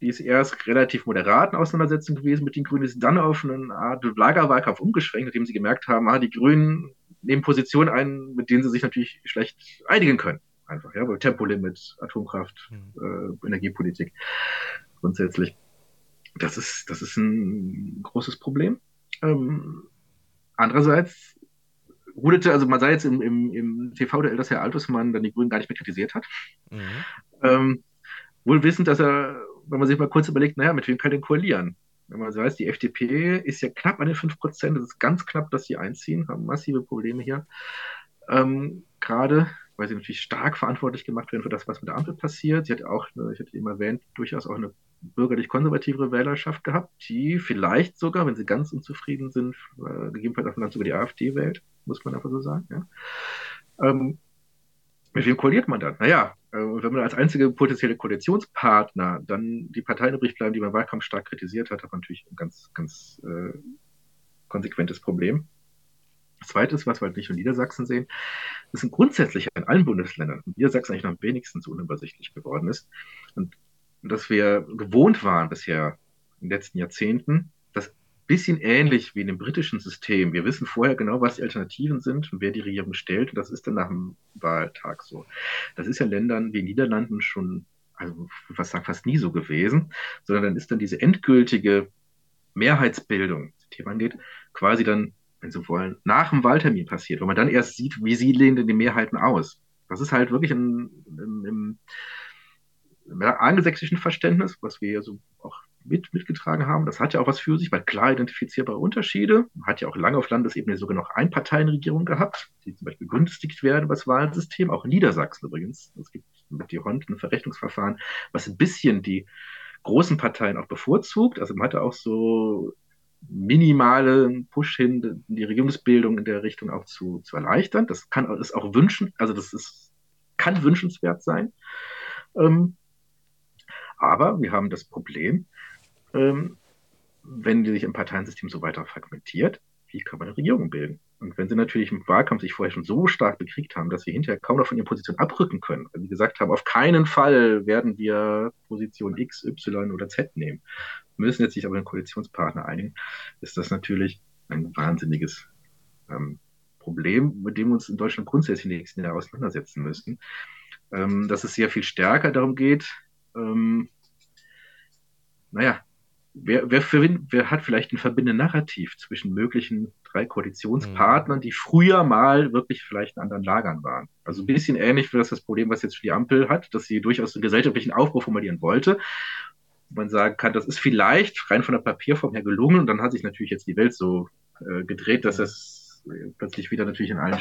die ist erst relativ moderaten Auseinandersetzung gewesen mit den Grünen, ist dann auf eine Art Lagerwahlkampf umgeschwenkt, nachdem sie gemerkt haben, die Grünen nehmen Positionen ein, mit denen sie sich natürlich schlecht einigen können. Einfach, ja, weil Tempolimit, Atomkraft, Energiepolitik grundsätzlich. Das ist ein großes Problem. Andererseits ruderte, also man sah jetzt im TV-Duell, dass Herr Althusmann dann die Grünen gar nicht mehr kritisiert hat. Mhm. Wohl wissend, dass er, wenn man sich mal kurz überlegt, mit wem kann er denn koalieren? Wenn man weiß, die FDP ist ja knapp an den 5%, das ist ganz knapp, dass sie einziehen, haben massive Probleme hier. Gerade, weil sie natürlich stark verantwortlich gemacht werden für das, was mit der Ampel passiert. Sie hat auch, ich hatte eben erwähnt, durchaus auch eine bürgerlich-konservative Wählerschaft gehabt, die vielleicht sogar, wenn sie ganz unzufrieden sind, gegebenenfalls auch sogar die AfD wählt, muss man einfach so sagen. Ja. Mit wem koaliert man dann? Wenn man als einzige potenzielle Koalitionspartner dann die Parteien übrig bleiben, die man im Wahlkampf stark kritisiert hat, hat man natürlich ein ganz, ganz konsequentes Problem. Das Zweite ist, was wir halt nicht in Niedersachsen sehen, das sind grundsätzlich in allen Bundesländern, in Niedersachsen eigentlich noch am wenigsten so unübersichtlich geworden ist. Und dass wir gewohnt waren bisher in den letzten Jahrzehnten, das bisschen ähnlich wie in dem britischen System. Wir wissen vorher genau, was die Alternativen sind und wer die Regierung stellt. Und das ist dann nach dem Wahltag so. Das ist ja in Ländern wie in den Niederlanden schon, also fast nie so gewesen, sondern dann ist dann diese endgültige Mehrheitsbildung, das Thema angeht, quasi dann, wenn Sie wollen, nach dem Wahltermin passiert, wo man dann erst sieht, wie sie lehnen denn die Mehrheiten aus. Das ist halt wirklich im angelsächsischen Verständnis, was wir ja so auch mitgetragen haben, das hat ja auch was für sich, weil klar identifizierbare Unterschiede, man hat ja auch lange auf Landesebene sogar noch Einparteienregierung gehabt, die zum Beispiel begünstigt werden über das Wahlsystem, auch in Niedersachsen übrigens, es gibt mit die Hond ein Verrechnungsverfahren, was ein bisschen die großen Parteien auch bevorzugt, also man hatte auch so minimale Push hin, die Regierungsbildung in der Richtung auch zu erleichtern, das ist auch wünschen, also kann wünschenswert sein, aber wir haben das Problem, wenn die sich im Parteiensystem so weiter fragmentiert, wie kann man eine Regierung bilden? Und wenn sie natürlich im Wahlkampf sich vorher schon so stark bekriegt haben, dass wir hinterher kaum noch von ihren Positionen abrücken können, weil sie gesagt haben, auf keinen Fall werden wir Position X, Y oder Z nehmen, müssen jetzt sich aber den Koalitionspartner einigen, ist das natürlich ein wahnsinniges Problem, mit dem wir uns in Deutschland grundsätzlich in den nächsten Jahren auseinandersetzen müssen. Dass es sehr viel stärker darum geht, wer hat vielleicht ein verbindendes Narrativ zwischen möglichen 3 Koalitionspartnern, die früher mal wirklich vielleicht in anderen Lagern waren. Also ein bisschen ähnlich für das Problem, was jetzt die Ampel hat, dass sie durchaus einen gesellschaftlichen Aufbruch formulieren wollte. Man sagen kann, das ist vielleicht rein von der Papierform her gelungen und dann hat sich natürlich jetzt die Welt so gedreht, dass das plötzlich wieder natürlich in allen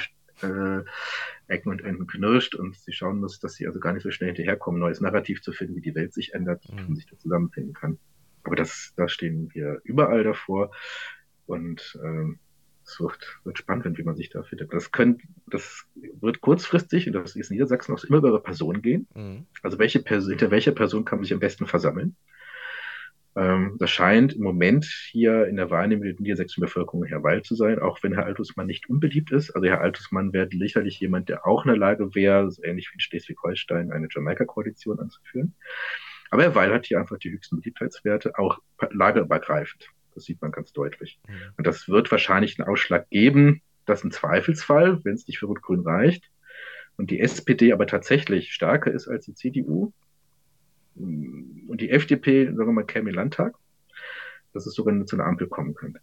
Ecken und Enden knirscht und sie schauen muss, dass sie also gar nicht so schnell hinterherkommen, ein neues Narrativ zu finden, wie die Welt sich ändert und sich da zusammenfinden kann. Aber da stehen wir überall davor und es wird spannend, wie man sich da findet. Das wird kurzfristig, und das ist in Niedersachsen auch immer über Personen gehen. Mhm. Also hinter welcher Person kann man sich am besten versammeln? Das scheint im Moment hier in der Wahrnehmung der niedersächsischen Bevölkerung Herr Weil zu sein, auch wenn Herr Althusmann nicht unbeliebt ist. Also Herr Althusmann wäre sicherlich jemand, der auch in der Lage wäre, so ähnlich wie in Schleswig-Holstein eine Jamaika-Koalition anzuführen. Aber Herr Weil hat hier einfach die höchsten Beliebtheitswerte, auch lagerübergreifend. Das sieht man ganz deutlich. Und das wird wahrscheinlich einen Ausschlag geben, dass im Zweifelsfall, wenn es nicht für Rot-Grün reicht, und die SPD aber tatsächlich stärker ist als die CDU und die FDP, sagen wir mal, käme im Landtag, dass es sogar zu einer Ampel kommen könnte.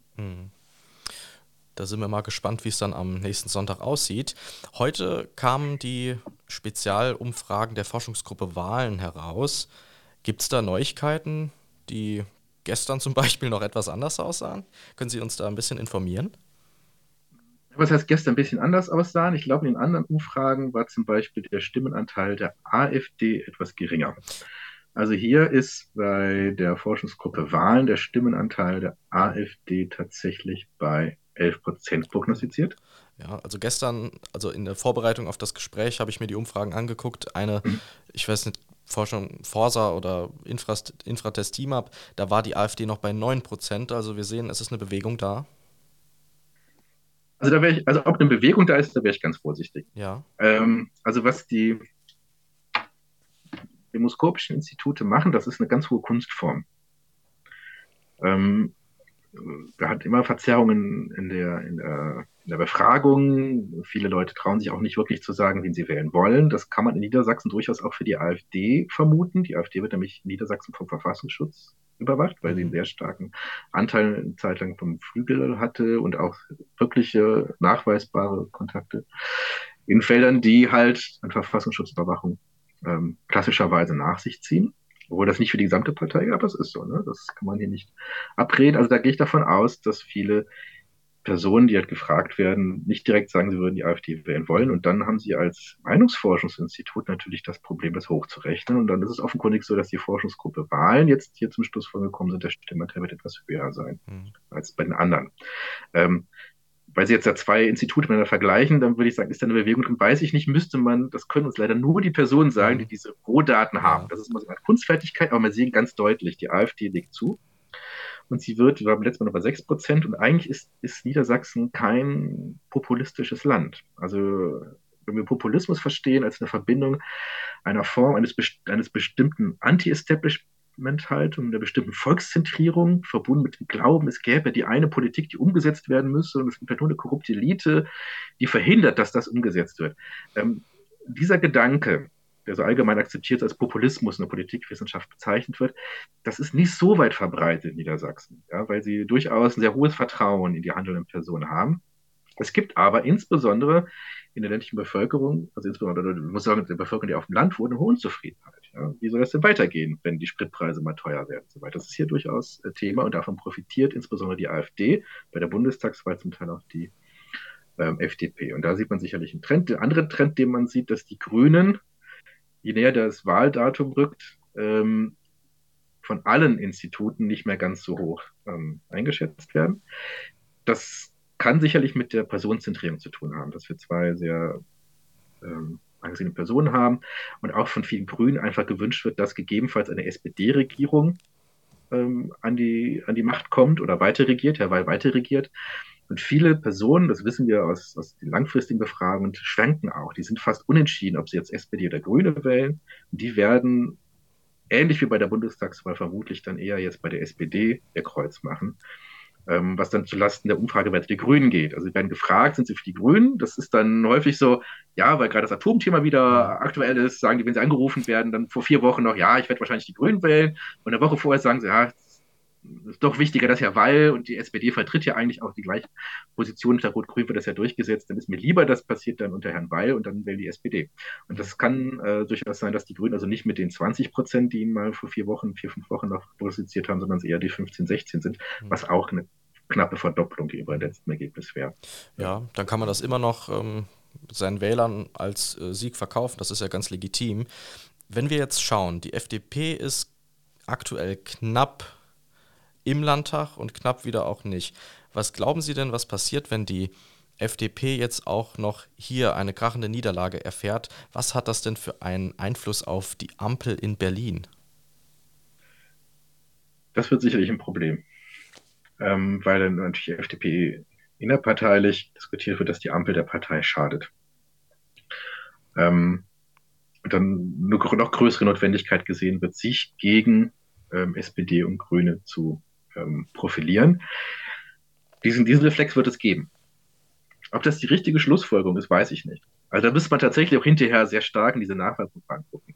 Da sind wir mal gespannt, wie es dann am nächsten Sonntag aussieht. Heute kamen die Spezialumfragen der Forschungsgruppe Wahlen heraus. Gibt es da Neuigkeiten, die gestern zum Beispiel noch etwas anders aussahen? Können Sie uns da ein bisschen informieren? Was heißt gestern ein bisschen anders aussahen? Ich glaube, in den anderen Umfragen war zum Beispiel der Stimmenanteil der AfD etwas geringer. Also hier ist bei der Forschungsgruppe Wahlen der Stimmenanteil der AfD tatsächlich bei 11% prognostiziert. Ja, also gestern, also in der Vorbereitung auf das Gespräch, habe ich mir die Umfragen angeguckt. Eine, ich weiß nicht, Forschung Forsa oder Infratest Teamup, da war die AfD noch bei 9%. Also wir sehen, es ist eine Bewegung da. Also, ob eine Bewegung da ist, da wäre ich ganz vorsichtig. Ja. Also was die demoskopischen Institute machen, das ist eine ganz hohe Kunstform. Da hat immer Verzerrungen in der Befragung. Viele Leute trauen sich auch nicht wirklich zu sagen, wen sie wählen wollen. Das kann man in Niedersachsen durchaus auch für die AfD vermuten. Die AfD wird nämlich in Niedersachsen vom Verfassungsschutz überwacht, weil sie einen sehr starken Anteil eine Zeit lang vom Flügel hatte und auch wirkliche nachweisbare Kontakte in Feldern, die halt an Verfassungsschutzüberwachung klassischerweise nach sich ziehen. Obwohl das nicht für die gesamte Partei gab, das ist so, ne? Das kann man hier nicht abreden. Also da gehe ich davon aus, dass viele Personen, die halt gefragt werden, nicht direkt sagen, sie würden die AfD wählen wollen. Und dann haben sie als Meinungsforschungsinstitut natürlich das Problem, das hochzurechnen. Und dann ist es offenkundig so, dass die Forschungsgruppe Wahlen jetzt hier zum Schluss vorgekommen sind, der Stimmenanteil wird etwas höher sein als bei den anderen. Weil Sie jetzt da zwei Institute miteinander vergleichen, dann würde ich sagen, ist da eine Bewegung drin? Weiß ich nicht, müsste man, das können uns leider nur die Personen sagen, die diese Rohdaten haben. Das ist immer so eine Kunstfertigkeit, aber wir sehen ganz deutlich, die AfD legt zu. Und sie wird, wir haben letztes Mal noch bei 6%, und eigentlich ist Niedersachsen kein populistisches Land. Also wenn wir Populismus verstehen als eine Verbindung einer Form eines bestimmten Anti-Establishment, Haltung, einer bestimmten Volkszentrierung, verbunden mit dem Glauben, es gäbe die eine Politik, die umgesetzt werden müsse, und es gibt nur eine korrupte Elite, die verhindert, dass das umgesetzt wird. Dieser Gedanke, der so allgemein akzeptiert als Populismus in der Politikwissenschaft bezeichnet wird, das ist nicht so weit verbreitet in Niedersachsen, ja, weil sie durchaus ein sehr hohes Vertrauen in die handelnden Personen haben. Es gibt aber insbesondere in der ländlichen Bevölkerung, also insbesondere, ich muss sagen, der Bevölkerung, die auf dem Land wohnt, eine hohe Unzufriedenheit. Ja? Wie soll das denn weitergehen, wenn die Spritpreise mal teuer werden? So weiter. Das ist hier durchaus Thema, und davon profitiert insbesondere die AfD, bei der Bundestagswahl zum Teil auch die FDP. Und da sieht man sicherlich einen Trend. Der andere Trend, den man sieht, dass die Grünen, je näher das Wahldatum rückt, von allen Instituten nicht mehr ganz so hoch eingeschätzt werden. Das kann sicherlich mit der Personenzentrierung zu tun haben, dass wir zwei sehr angesehene Personen haben und auch von vielen Grünen einfach gewünscht wird, dass gegebenenfalls eine SPD-Regierung an die Macht kommt oder weiterregiert, Herr Weil weiterregiert. Und viele Personen, das wissen wir aus den langfristigen Befragungen, schwanken auch. Die sind fast unentschieden, ob sie jetzt SPD oder Grüne wählen. Und die werden, ähnlich wie bei der Bundestagswahl, vermutlich dann eher jetzt bei der SPD ihr Kreuz machen. Was dann zulasten der Umfragewerte der Grünen geht. Also sie werden gefragt, sind sie für die Grünen? Das ist dann häufig so, ja, weil gerade das Atomthema wieder aktuell ist, sagen die, wenn sie angerufen werden, dann vor 4 Wochen noch, ja, ich werde wahrscheinlich die Grünen wählen. Und eine Woche vorher sagen sie, ja, ist doch wichtiger, dass Herr Weil, und die SPD vertritt ja eigentlich auch die gleiche Position, unter Rot-Grün wird das ja durchgesetzt, dann ist mir lieber, das passiert dann unter Herrn Weil, und dann wählt die SPD. Und das kann durchaus sein, dass die Grünen also nicht mit den 20%, die ihn mal vor 4 Wochen noch prognostiziert haben, sondern es eher die 15-16 sind, was auch eine knappe Verdopplung gegenüber dem letzten Ergebnis wäre. Ja, dann kann man das immer noch seinen Wählern als Sieg verkaufen, das ist ja ganz legitim. Wenn wir jetzt schauen, die FDP ist aktuell knapp im Landtag und knapp wieder auch nicht. Was glauben Sie denn, was passiert, wenn die FDP jetzt auch noch hier eine krachende Niederlage erfährt? Was hat das denn für einen Einfluss auf die Ampel in Berlin? Das wird sicherlich ein Problem, weil dann natürlich die FDP innerparteilich diskutiert wird, dass die Ampel der Partei schadet. dann eine noch größere Notwendigkeit gesehen wird, sich gegen SPD und Grüne zu profilieren. Diesen Reflex wird es geben. Ob das die richtige Schlussfolgerung ist, weiß ich nicht. Also da müsste man tatsächlich auch hinterher sehr stark in diese Nachweisverfahren gucken.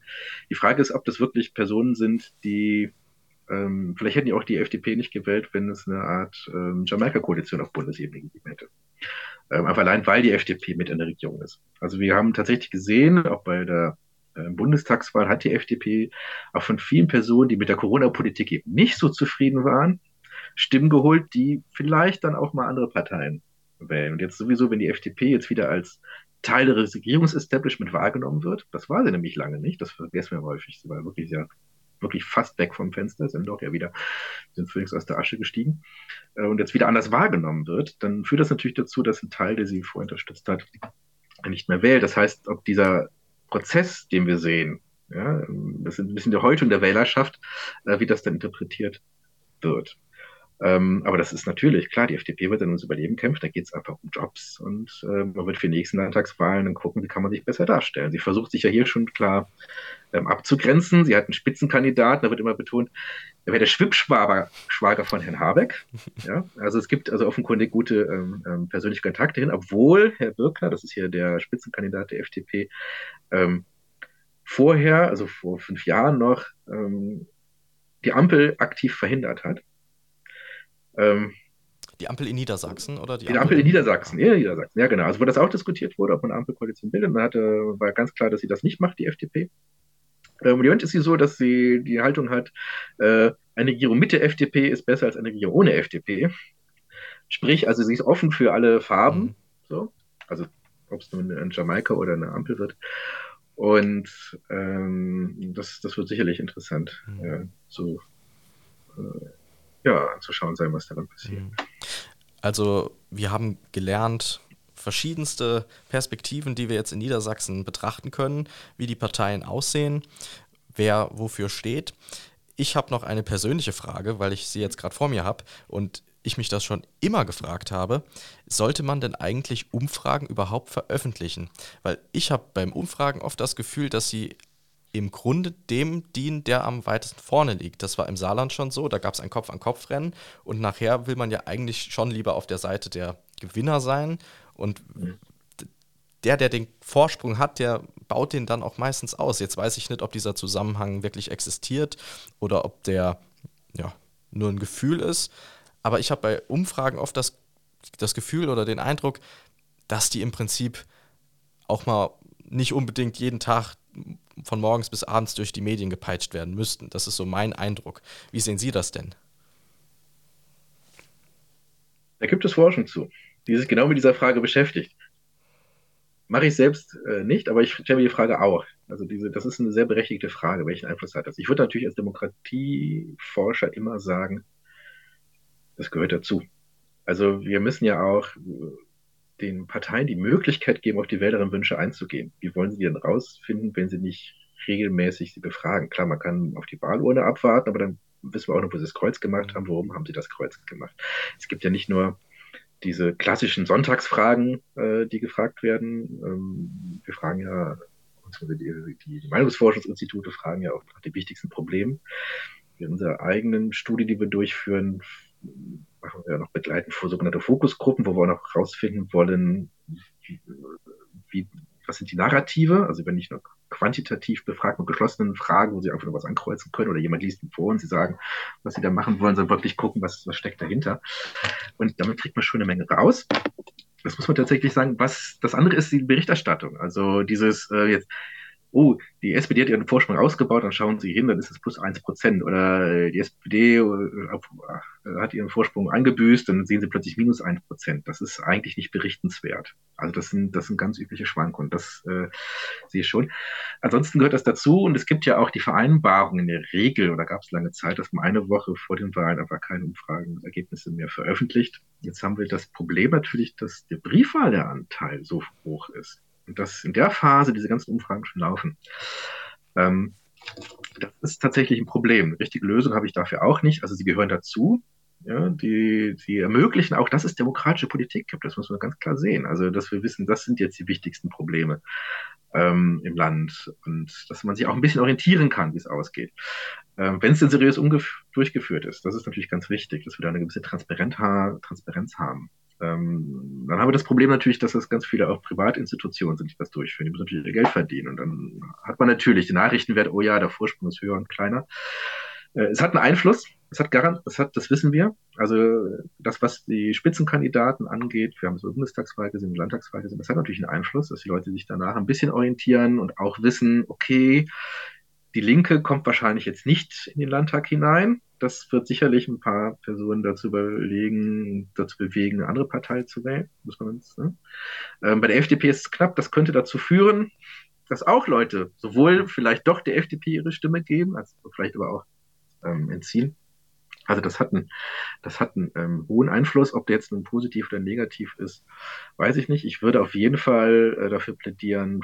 Die Frage ist, ob das wirklich Personen sind, die, vielleicht hätten die auch die FDP nicht gewählt, wenn es eine Art Jamaika-Koalition auf Bundesebene gegeben hätte. Aber allein, weil die FDP mit in der Regierung ist. Also wir haben tatsächlich gesehen, auch bei der Bundestagswahl hat die FDP auch von vielen Personen, die mit der Corona-Politik eben nicht so zufrieden waren, Stimmen geholt, die vielleicht dann auch mal andere Parteien wählen. Und jetzt sowieso, wenn die FDP jetzt wieder als Teil des Regierungsestablishment wahrgenommen wird, das war sie nämlich lange nicht, das vergessen wir häufig, sie war wirklich sehr, wirklich fast weg vom Fenster, sind doch ja wieder, sind völlig aus der Asche gestiegen, und jetzt wieder anders wahrgenommen wird, dann führt das natürlich dazu, dass ein Teil, der sie vorher unterstützt hat, nicht mehr wählt. Das heißt, ob dieser Prozess, den wir sehen, ja, das ist ein bisschen die Häutung der Wählerschaft, wie das dann interpretiert wird. Aber das ist natürlich, klar, die FDP wird dann ums Überleben kämpfen, da geht es einfach um Jobs und man wird für die nächsten Landtagswahlen dann gucken, wie kann man sich besser darstellen. Sie versucht sich ja hier schon klar abzugrenzen, sie hat einen Spitzenkandidaten, da wird immer betont, er wäre der Schwager von Herrn Habeck. Ja? Also es gibt also offenkundig gute persönliche Kontakte hin, obwohl Herr Birkner, das ist hier der Spitzenkandidat der FDP, vorher, also vor 5 Jahren noch, die Ampel aktiv verhindert hat. Die Ampel in Niedersachsen, oder? Die Ampel in Niedersachsen, ja, Niedersachsen, ja genau. Also wo das auch diskutiert wurde, ob man eine Ampelkoalition bildet, dann war ganz klar, dass sie das nicht macht, die FDP. Im Moment ist sie so, dass sie die Haltung hat, eine Regierung mit der FDP ist besser als eine Regierung ohne FDP. Sprich, also sie ist offen für alle Farben, so. Also ob es nun ein Jamaika oder eine Ampel wird. Und das wird sicherlich interessant zu anzuschauen sein, was daran passiert. Also wir haben gelernt, verschiedenste Perspektiven, die wir jetzt in Niedersachsen betrachten können, wie die Parteien aussehen, wer wofür steht. Ich habe noch eine persönliche Frage, weil ich sie jetzt gerade vor mir habe und ich mich das schon immer gefragt habe, sollte man denn eigentlich Umfragen überhaupt veröffentlichen? Weil ich habe beim Umfragen oft das Gefühl, dass sie im Grunde dem dienen, der am weitesten vorne liegt. Das war im Saarland schon so, da gab es ein Kopf-an-Kopf-Rennen und nachher will man ja eigentlich schon lieber auf der Seite der Gewinner sein und der den Vorsprung hat, der baut den dann auch meistens aus. Jetzt weiß ich nicht, ob dieser Zusammenhang wirklich existiert oder ob der nur ein Gefühl ist, aber ich habe bei Umfragen oft das Gefühl oder den Eindruck, dass die im Prinzip auch mal nicht unbedingt jeden Tag von morgens bis abends durch die Medien gepeitscht werden müssten. Das ist so mein Eindruck. Wie sehen Sie das denn? Da gibt es Forschung zu, die sich genau mit dieser Frage beschäftigt. Mache ich selbst nicht, aber ich stelle mir die Frage auch. Also das ist eine sehr berechtigte Frage, welchen Einfluss hat das? Ich würde natürlich als Demokratieforscher immer sagen, das gehört dazu. Also wir müssen ja auch den Parteien die Möglichkeit geben, auf die Wählerinnenwünsche einzugehen. Wie wollen sie die denn rausfinden, wenn sie nicht regelmäßig sie befragen? Klar, man kann auf die Wahlurne abwarten, aber dann wissen wir auch noch, wo sie das Kreuz gemacht haben, warum haben sie das Kreuz gemacht. Es gibt ja nicht nur diese klassischen Sonntagsfragen, die gefragt werden. Wir fragen ja, die Meinungsforschungsinstitute fragen ja auch nach den wichtigsten Problemen. In unserer eigenen Studie, die wir durchführen, machen wir ja noch begleitend vor sogenannte Fokusgruppen, wo wir auch noch herausfinden wollen, was sind die Narrative, also wenn nicht nur quantitativ befragt mit geschlossenen Fragen, wo sie einfach nur was ankreuzen können oder jemand liest ihn vor und sie sagen, was sie da machen wollen, sondern wirklich gucken, was steckt dahinter. Und damit kriegt man schon eine Menge raus. Das muss man tatsächlich sagen. Das andere ist die Berichterstattung. Also dieses die SPD hat ihren Vorsprung ausgebaut, dann schauen sie hin, dann ist es +1%. Oder die SPD hat ihren Vorsprung angebüßt, dann sehen sie plötzlich -1%. Das ist eigentlich nicht berichtenswert. Also das sind ganz übliche Schwankungen, das sehe ich schon. Ansonsten gehört das dazu und es gibt ja auch die Vereinbarung in der Regel, oder gab es lange Zeit, dass man eine Woche vor den Wahlen einfach keine Umfragenergebnisse mehr veröffentlicht. Jetzt haben wir das Problem natürlich, dass der Briefwahlanteil so hoch ist. Und dass in der Phase diese ganzen Umfragen schon laufen. Das ist tatsächlich ein Problem. Eine richtige Lösung habe ich dafür auch nicht. Also sie gehören dazu. Ja, die ermöglichen, auch das ist demokratische Politik, das muss man ganz klar sehen. Also, dass wir wissen, das sind jetzt die wichtigsten Probleme im Land und dass man sich auch ein bisschen orientieren kann, wie es ausgeht. Wenn es denn seriös durchgeführt ist, das ist natürlich ganz wichtig, dass wir da eine gewisse Transparenz haben. Dann haben wir das Problem natürlich, dass das ganz viele auch Privatinstitutionen sind, die das durchführen. Die müssen natürlich ihr Geld verdienen und dann hat man natürlich den Nachrichtenwert, oh ja, der Vorsprung ist höher und kleiner. Es hat einen Einfluss, das wissen wir. Also das, was die Spitzenkandidaten angeht, wir haben es über Bundestagswahl gesehen, Landtagswahl gesehen, das hat natürlich einen Einfluss, dass die Leute sich danach ein bisschen orientieren und auch wissen, okay, die Linke kommt wahrscheinlich jetzt nicht in den Landtag hinein. Das wird sicherlich ein paar Personen dazu bewegen, eine andere Partei zu wählen. Muss man jetzt, ne? Bei der FDP ist es knapp, das könnte dazu führen, dass auch Leute sowohl vielleicht doch der FDP ihre Stimme geben, als vielleicht aber auch entziehen. Also das hat einen hohen Einfluss, ob der jetzt nun positiv oder negativ ist, weiß ich nicht. Ich würde auf jeden Fall dafür plädieren,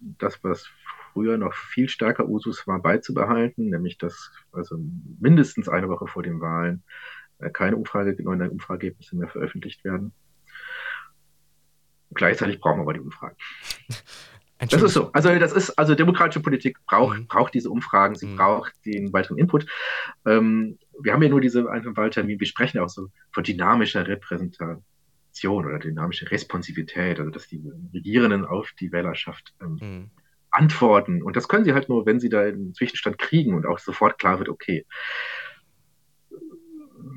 das, was früher noch viel stärker Usus war, beizubehalten, nämlich dass also mindestens eine Woche vor den Wahlen keine neuen Umfrageergebnisse mehr veröffentlicht werden. Gleichzeitig brauchen wir aber die Umfragen. Das ist so. Also demokratische Politik braucht diese Umfragen, sie braucht den weiteren Input. Wir haben ja nur diese einen Wahltermin, wir sprechen auch so von dynamischer Repräsentation oder dynamischer Responsivität, also dass die Regierenden auf die Wählerschaft antworten. Und das können sie halt nur, wenn sie da einen Zwischenstand kriegen und auch sofort klar wird, okay,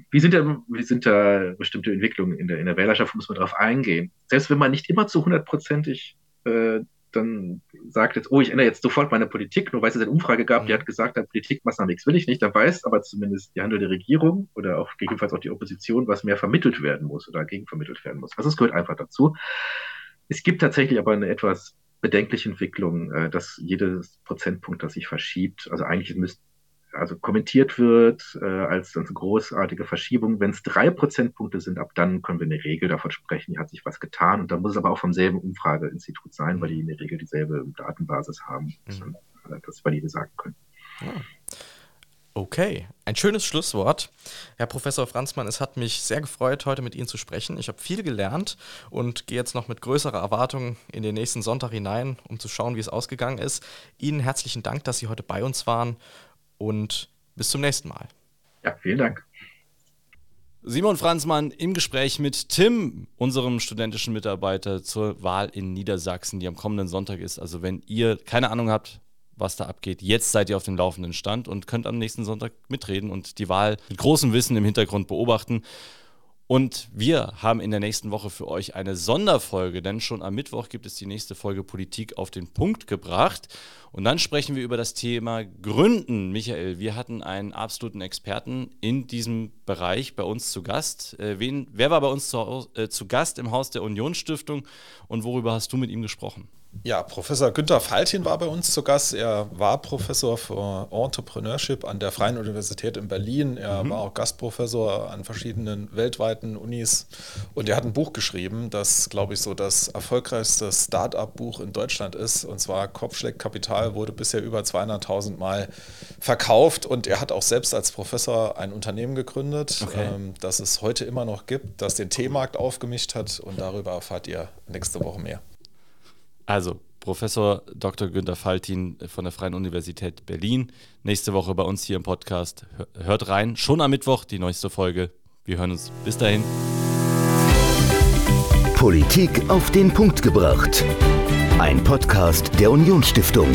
wie sind da bestimmte Entwicklungen in der Wählerschaft, muss man darauf eingehen. Selbst wenn man nicht immer zu 100%ig dann sagt jetzt, oh, ich ändere jetzt sofort meine Politik, nur weil es jetzt eine Umfrage gab, die hat gesagt, Politikmaßnahmen X will ich nicht, dann weiß aber zumindest die handelnde Regierung oder auch gegebenenfalls auch die Opposition, was mehr vermittelt werden muss oder gegenvermittelt werden muss. Also es gehört einfach dazu. Es gibt tatsächlich aber eine etwas bedenkliche Entwicklung, dass jedes Prozentpunkt, das sich verschiebt, also eigentlich kommentiert wird als ganz großartige Verschiebung. Wenn es 3 Prozentpunkte sind, ab dann können wir eine Regel davon sprechen, hier hat sich was getan. Und da muss es aber auch vom selben Umfrageinstitut sein, weil die in der Regel dieselbe Datenbasis haben, das valide sagen können. Ja. Okay, ein schönes Schlusswort. Herr Professor Franzmann, es hat mich sehr gefreut, heute mit Ihnen zu sprechen. Ich habe viel gelernt und gehe jetzt noch mit größerer Erwartung in den nächsten Sonntag hinein, um zu schauen, wie es ausgegangen ist. Ihnen herzlichen Dank, dass Sie heute bei uns waren. Und bis zum nächsten Mal. Ja, vielen Dank. Simon Franzmann im Gespräch mit Tim, unserem studentischen Mitarbeiter zur Wahl in Niedersachsen, die am kommenden Sonntag ist. Also wenn ihr keine Ahnung habt, was da abgeht, jetzt seid ihr auf dem laufenden Stand und könnt am nächsten Sonntag mitreden und die Wahl mit großem Wissen im Hintergrund beobachten. Und wir haben in der nächsten Woche für euch eine Sonderfolge, denn schon am Mittwoch gibt es die nächste Folge Politik auf den Punkt gebracht. Und dann sprechen wir über das Thema Gründen. Michael, wir hatten einen absoluten Experten in diesem Bereich bei uns zu Gast. Wer war bei uns zu Gast im Haus der Union Stiftung und worüber hast du mit ihm gesprochen? Ja, Professor Günther Faltin war bei uns zu Gast. Er war Professor für Entrepreneurship an der Freien Universität in Berlin. Er war auch Gastprofessor an verschiedenen weltweiten Unis. Und er hat ein Buch geschrieben, das, glaube ich, so das erfolgreichste Start-up-Buch in Deutschland ist. Und zwar Kopfschleckkapital, wurde bisher über 200.000 Mal verkauft. Und er hat auch selbst als Professor ein Unternehmen gegründet, das es heute immer noch gibt, das den Teemarkt aufgemischt hat. Und darüber erfahrt ihr nächste Woche mehr. Also, Professor Dr. Günther Faltin von der Freien Universität Berlin, nächste Woche bei uns hier im Podcast. Hört rein, schon am Mittwoch die neueste Folge. Wir hören uns. Bis dahin. Politik auf den Punkt gebracht. Ein Podcast der Union Stiftung.